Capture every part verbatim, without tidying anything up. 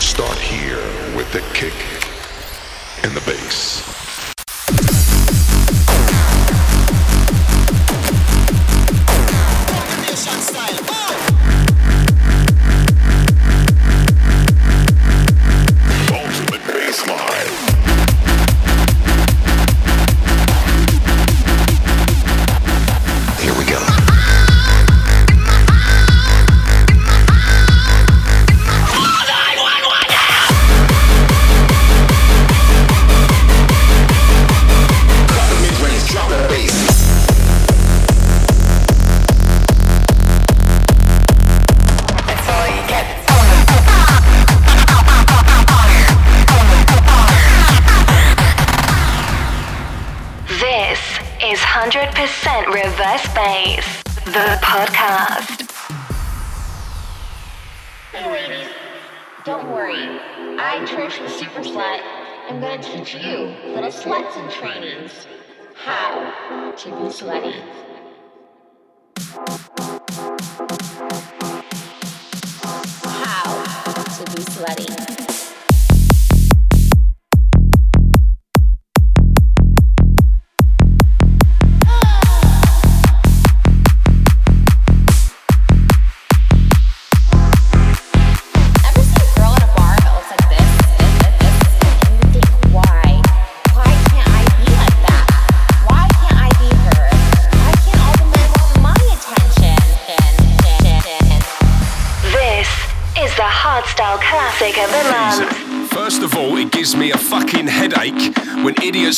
to start here with the kick and the bass.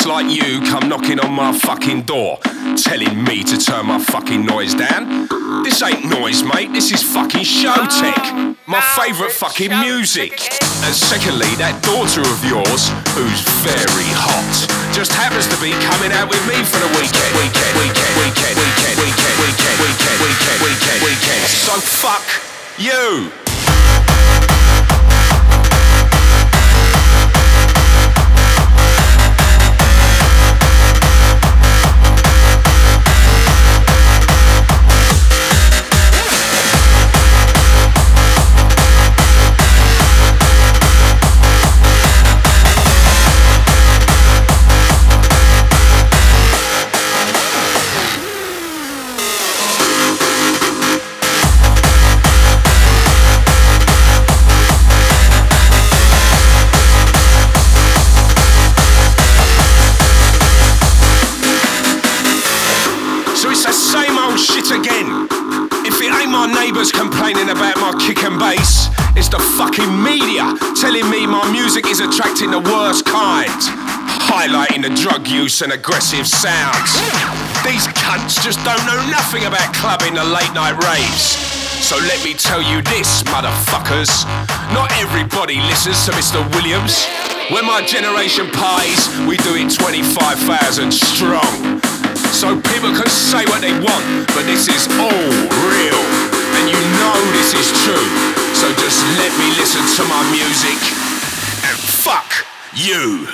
Like you come knocking on my fucking door, telling me to turn my fucking noise down. This ain't noise, mate, this is fucking show tech. My favourite fucking music. And secondly, that daughter of yours, who's very hot, just happens to be coming out with me for the weekend. Weekend, weekend, weekend, weekend, weekend, weekend, weekend, weekend, weekend, weekend. So fuck you! Attracting the worst kind, highlighting the drug use and aggressive sounds. These cunts just don't know nothing about clubbing the late night raves. So let me tell you this, motherfuckers, not everybody listens to Mister Williams. When my generation parties, we do it twenty-five thousand strong. So people can say what they want, but this is all real, and you know this is true. So just let me listen to my music. Fuck you!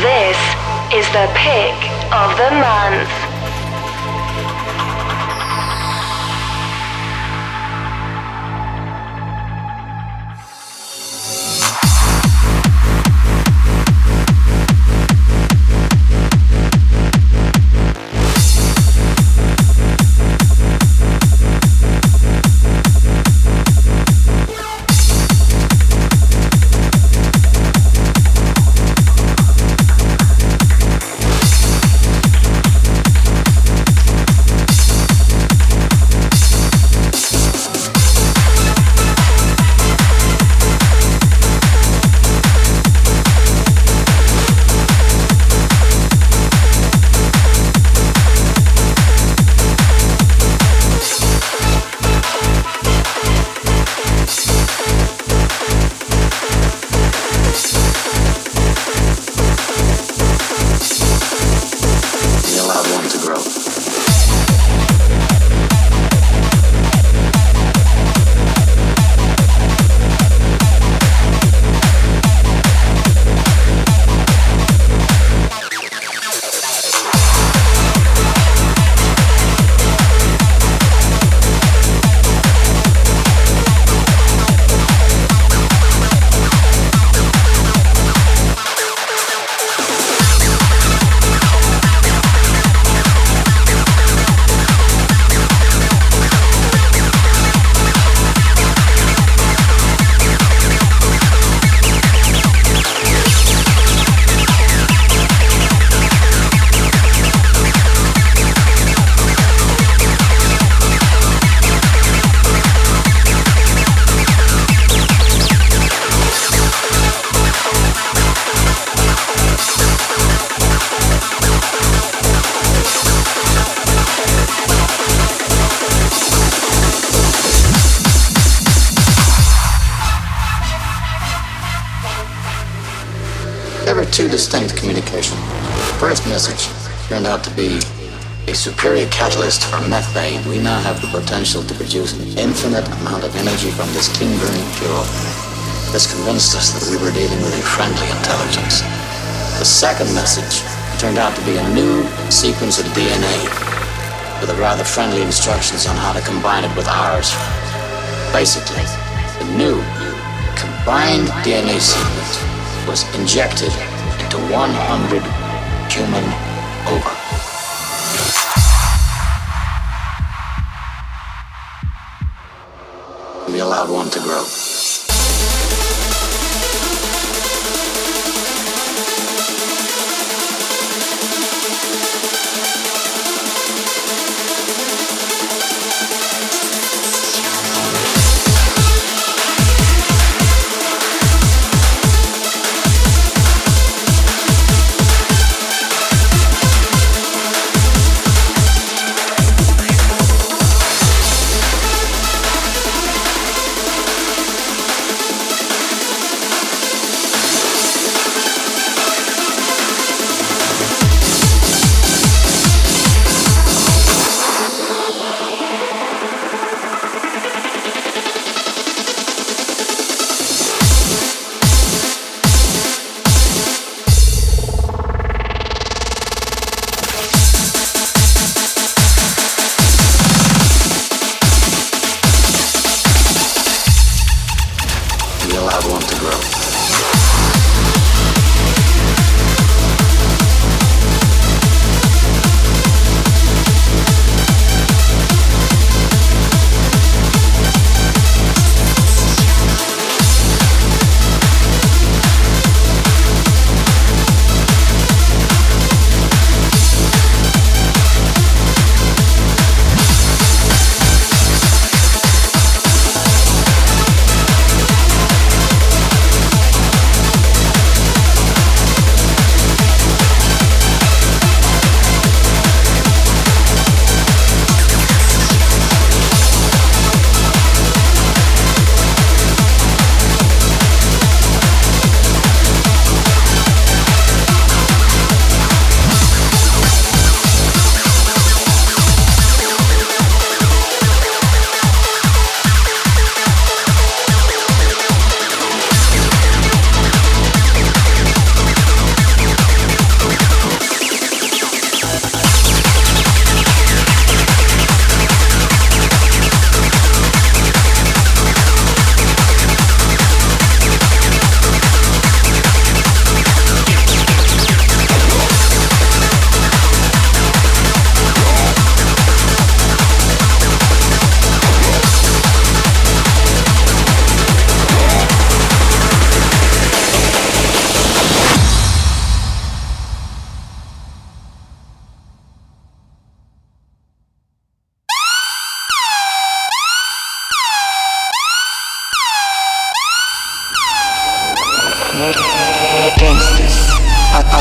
This is the pick of the month. Two distinct communication. The first message turned out to be a superior catalyst for methane. We now have the potential to produce an infinite amount of energy from this clean-burning fuel. This convinced us that we were dealing with a friendly intelligence. The second message turned out to be a new sequence of D N A with a rather friendly instructions on how to combine it with ours. Basically, the new combined D N A sequence was injected to one hundred human over. We allowed one to grow.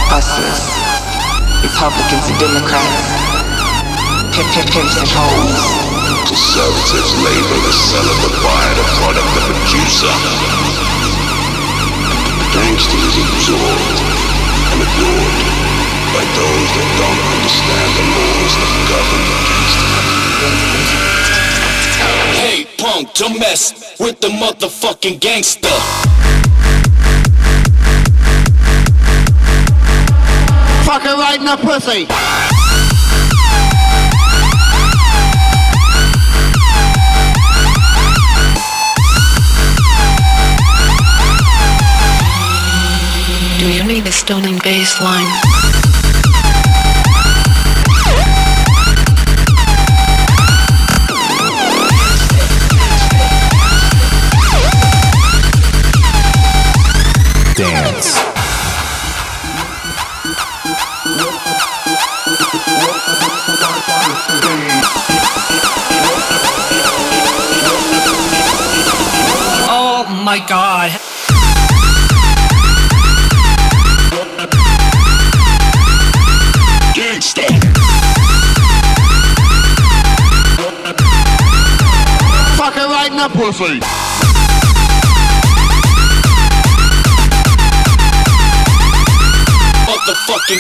hustlers, Republicans and Democrats, pimps and hoes. Conservatives label the seller, the buyer, the product, the producer. Gangster is absorbed and adored by those that don't understand the laws that govern against them. Hey punk, don't mess with the motherfucking gangster. Fuck her right in the pussy. Do you need a stoning bass line? Oh my God. Fuck it right in the pussy. Fucking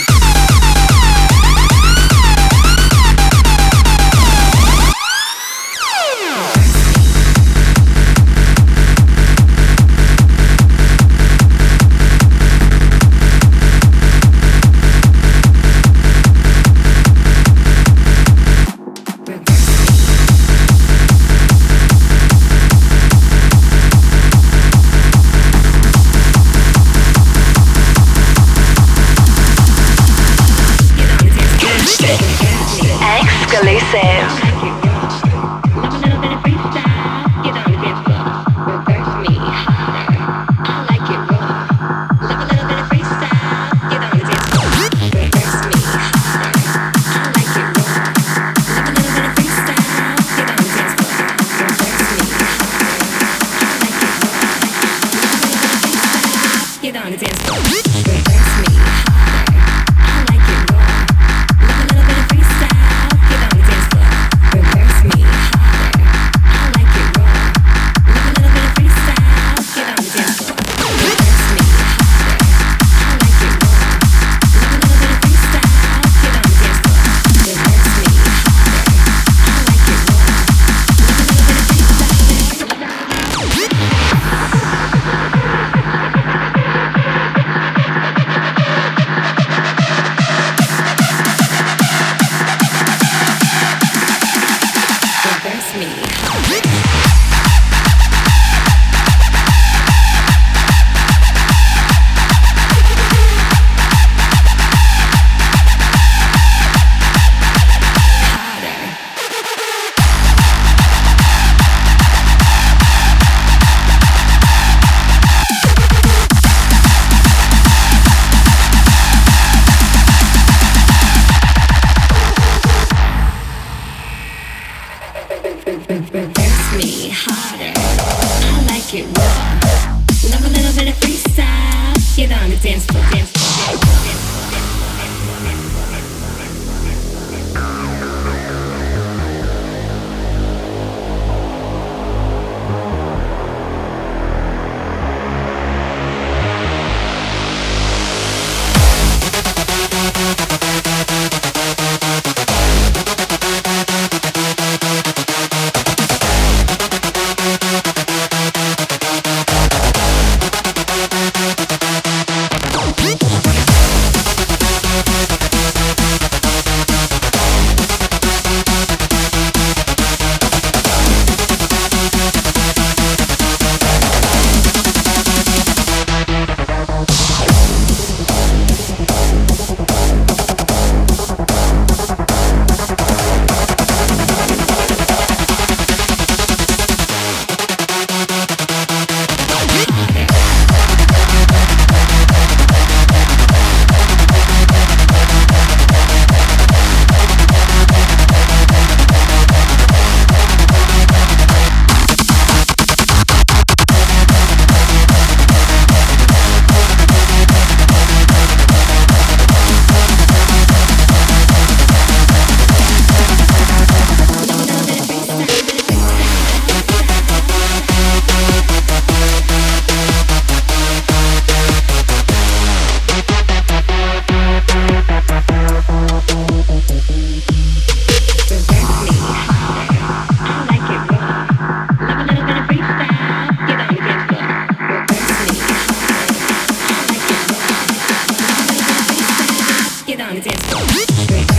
get on the dance floor. Straight to me.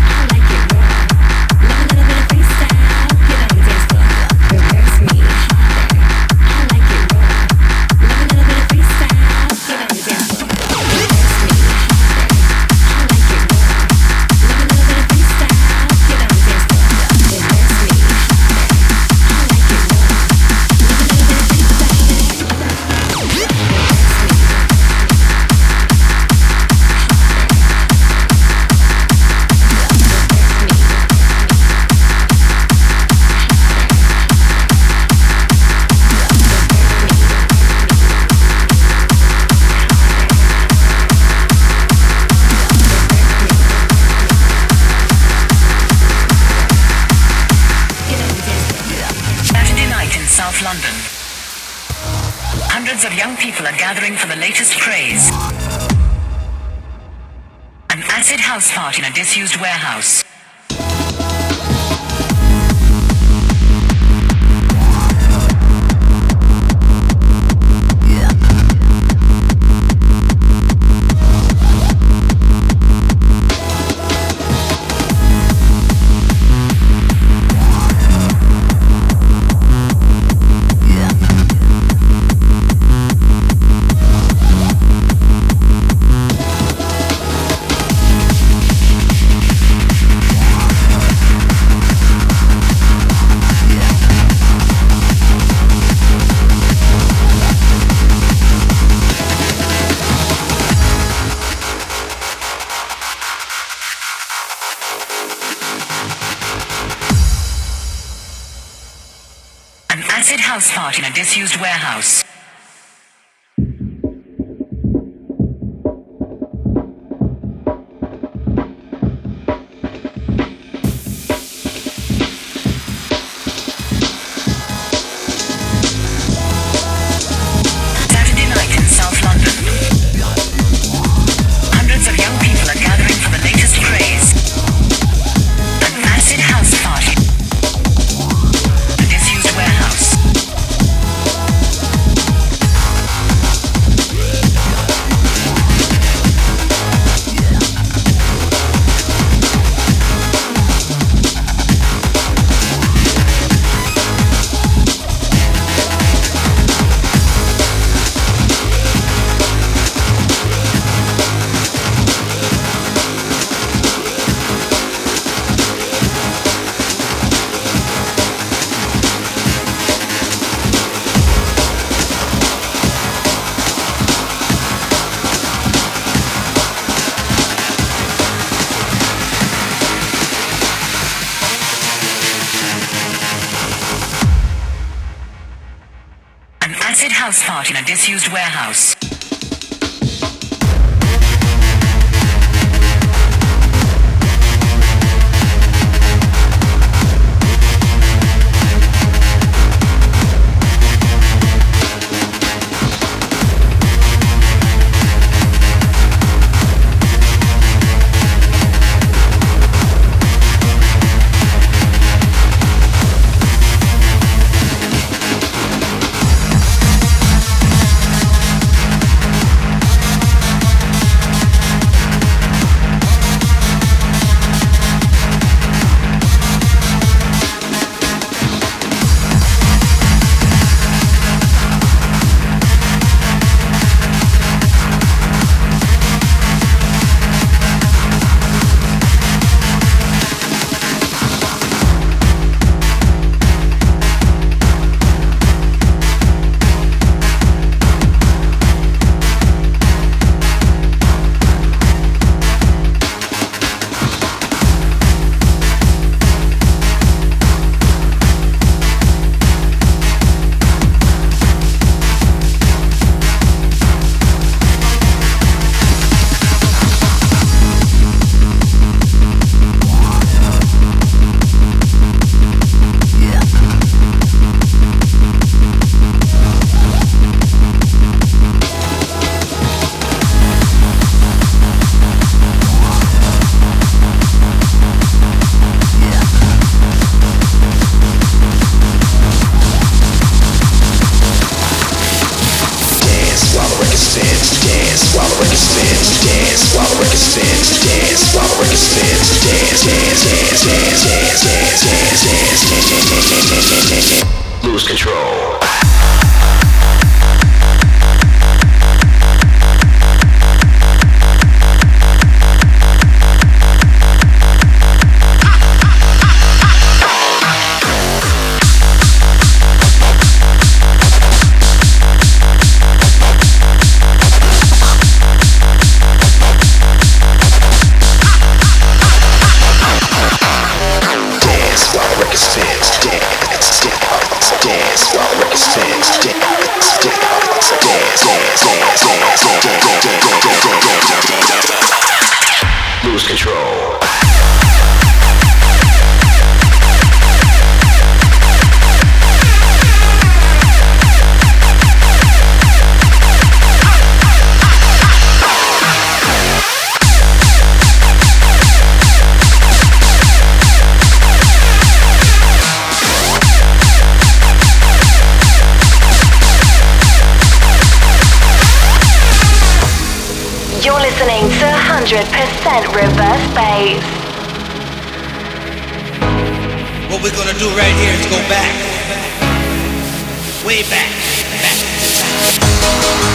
I like it raw. Love a little bit of freestyle. Get on the dance floor. Reverse me. I like it raw. Love a little bit of freestyle. Get on the dance floor. Reverse me. I like it raw. Love a little bit of freestyle. Get on the dance floor. Reverse me. I like it raw. Love a little bit of freestyle. London. Hundreds of young people are gathering for the latest craze. An acid house party in a disused warehouse. Acid house party in a disused warehouse. Acid house party in a disused warehouse. one hundred percent reverse bass. What we're gonna do right here is go back, way back, back to back.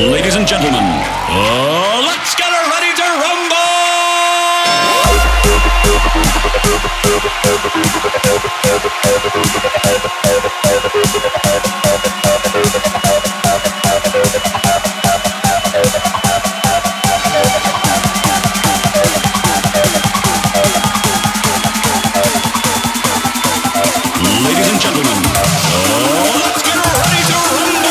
Ladies and gentlemen, uh, let's get her ready to rumble! Ladies and gentlemen, uh, let's get her ready to rumble!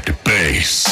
bass.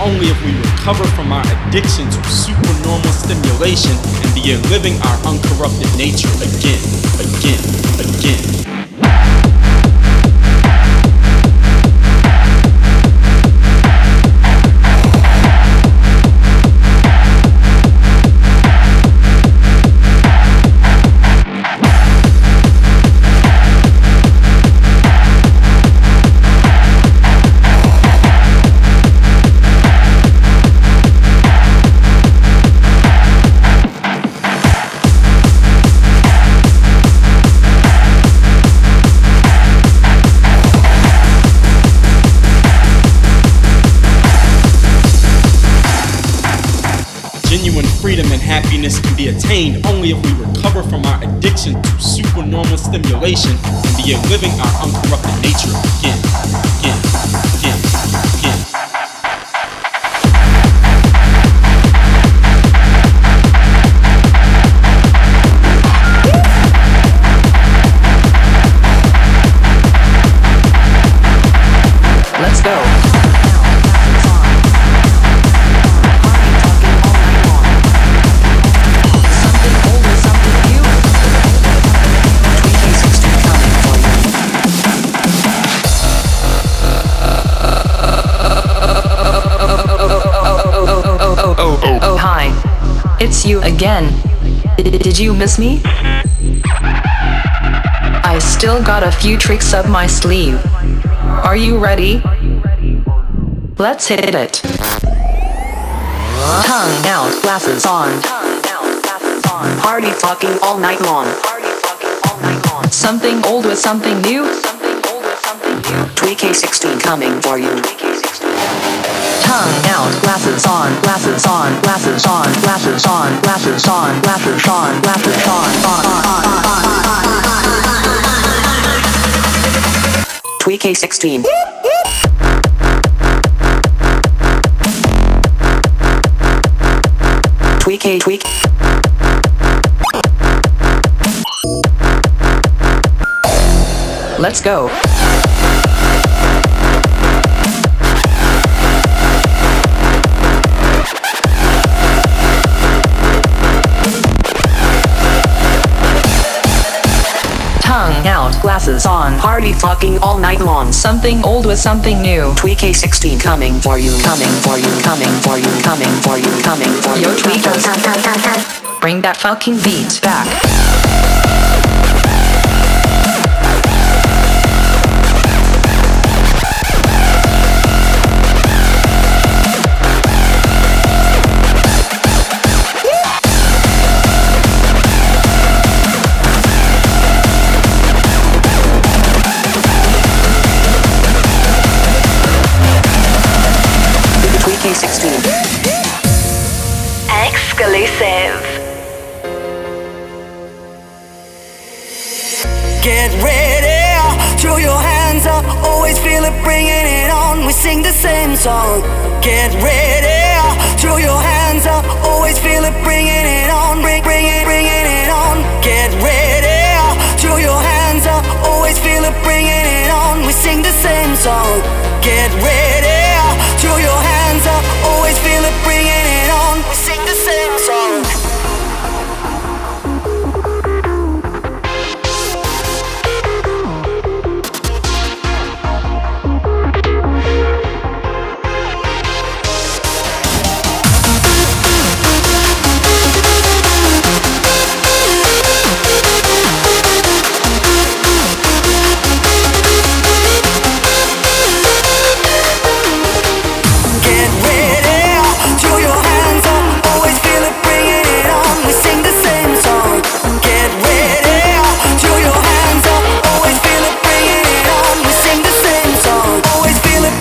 Only if we recover from our addiction to supernormal stimulation and begin living our uncorrupted nature again, again, again. happiness can be attained only if we recover from our addiction to supernormal stimulation and begin living our uncorrupted nature again, again, again, again. It's you again. Did you miss me? I still got a few tricks up my sleeve. Are you ready? Let's hit it. Tongue out, glasses on. Party fucking all night long. Something old with something new. two K sixteen coming for you. Tongue out, glasses on, glasses on, glasses on, glasses on, glasses on, glasses on, glasses on, on, on, on, on, on, on. two K sixteen. two K, tweak. Let's go. Tongue out, glasses on, party fucking all night long. Something old with something new. two K sixteen coming for you, coming for you, coming for you, coming for you, coming for you. Yo, tweakers, bring that fucking beat back. Exclusive. Get ready, throw your hands up. Always feel it, bringing it on. We sing the same song. Get ready, throw your hands up. Always feel it, bringing it on. Bring, bring it, bringing it on. Get ready, throw your hands up. Always feel it, bringing it on. We sing the same song. Get ready, throw your hands up. Always feel it, bringing it on. We sing the same song.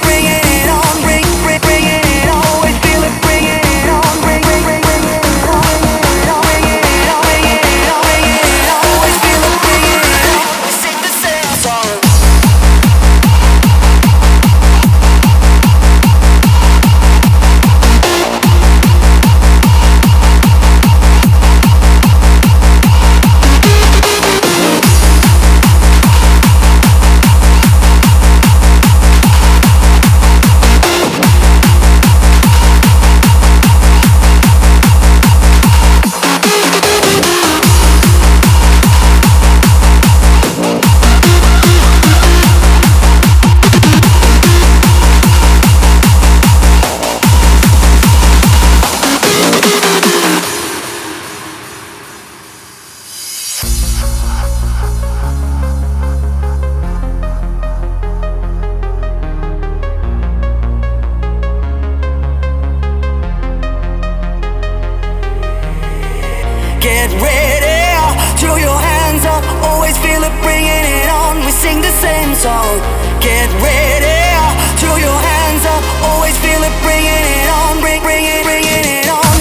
Bringing it on, bring, bring it, bringing it on.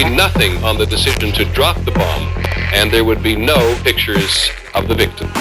Nothing on the decision to drop the bomb, and there would be no pictures of the victims.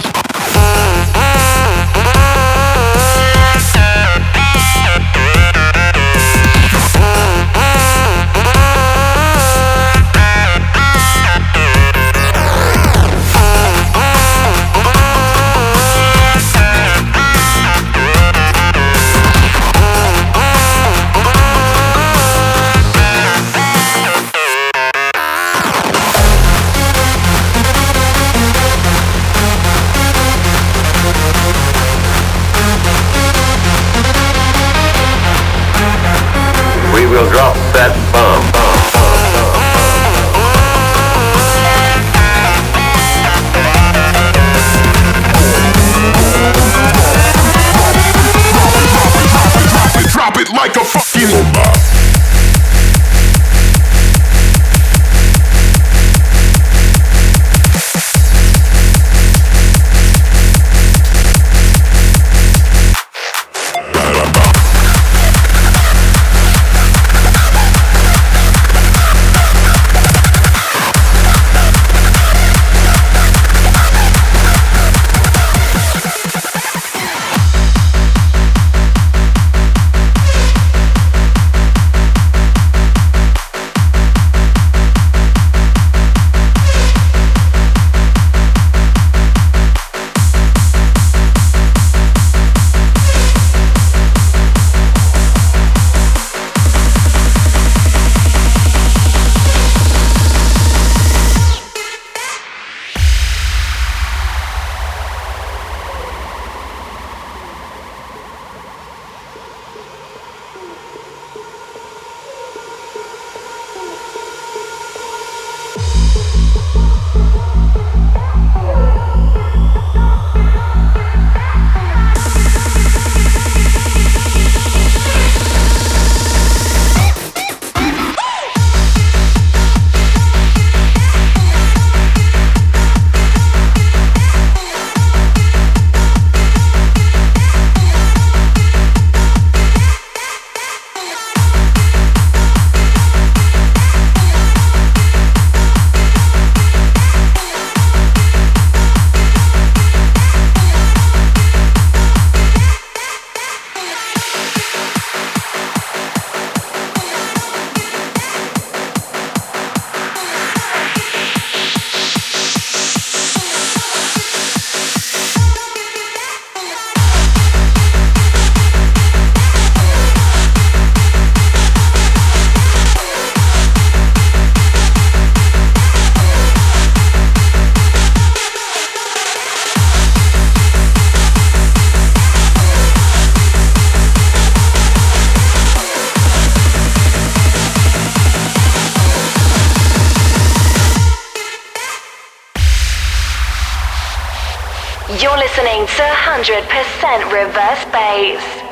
listening to one hundred percent Reverse Bass.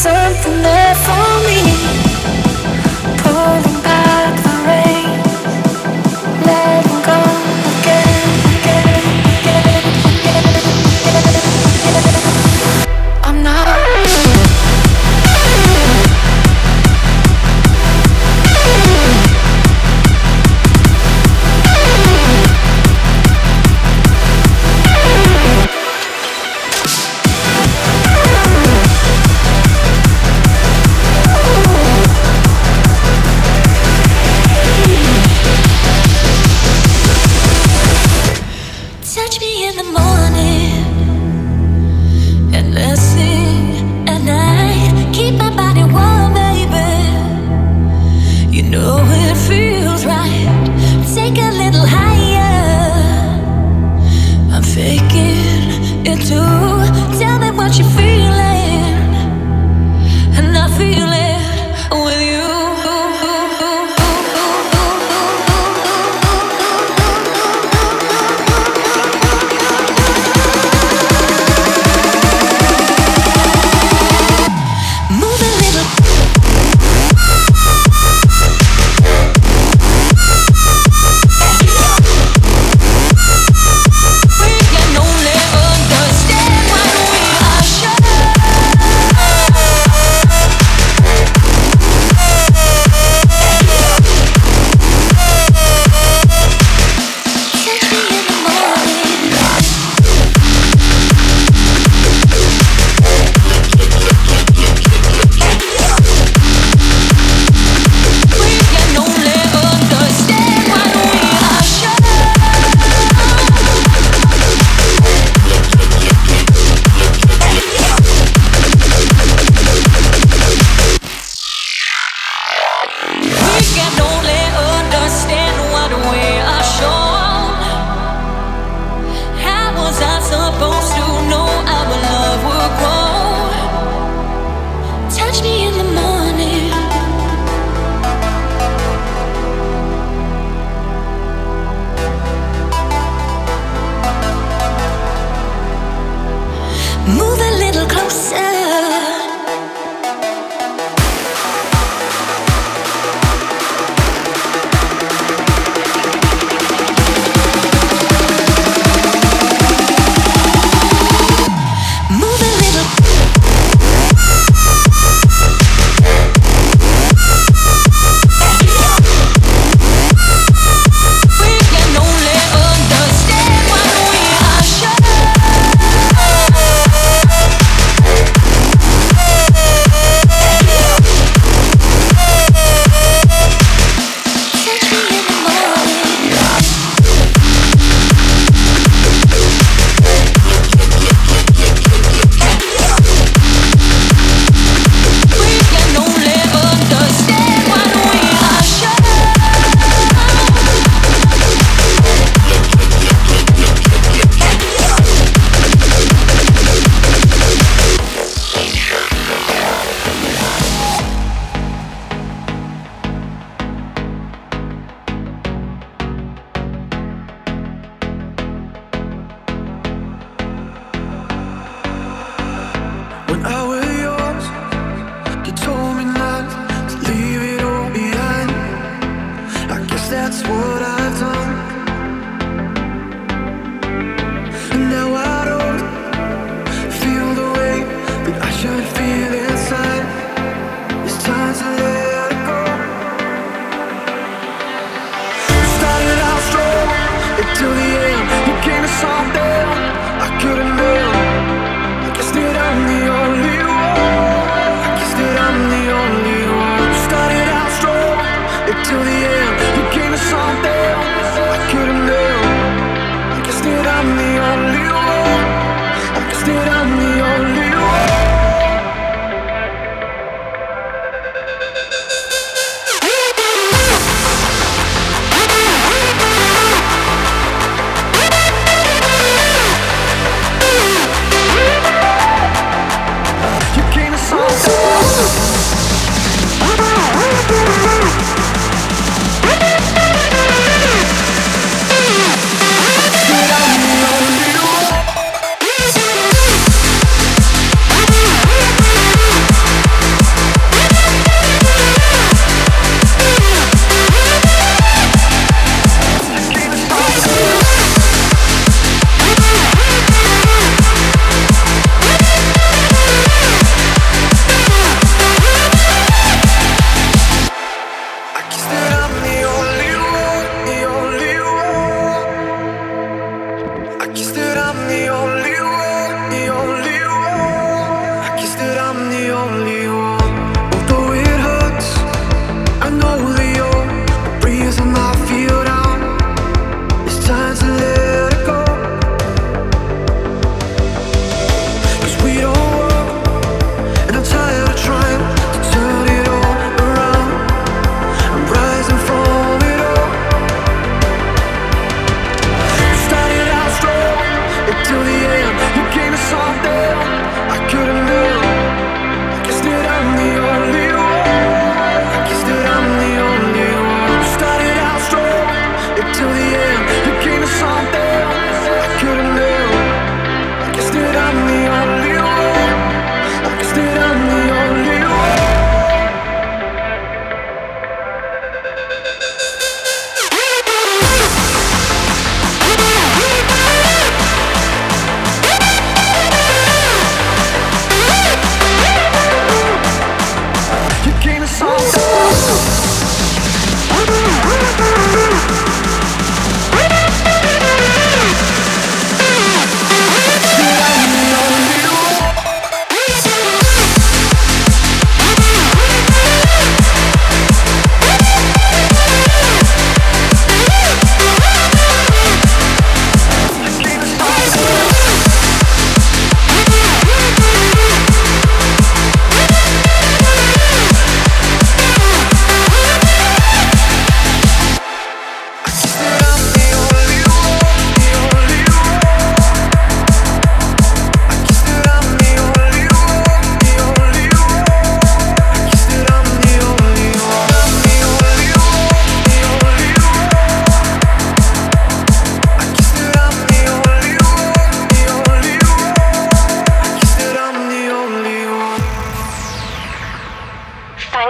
Oh,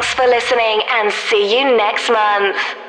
Thanks for listening and see you next month.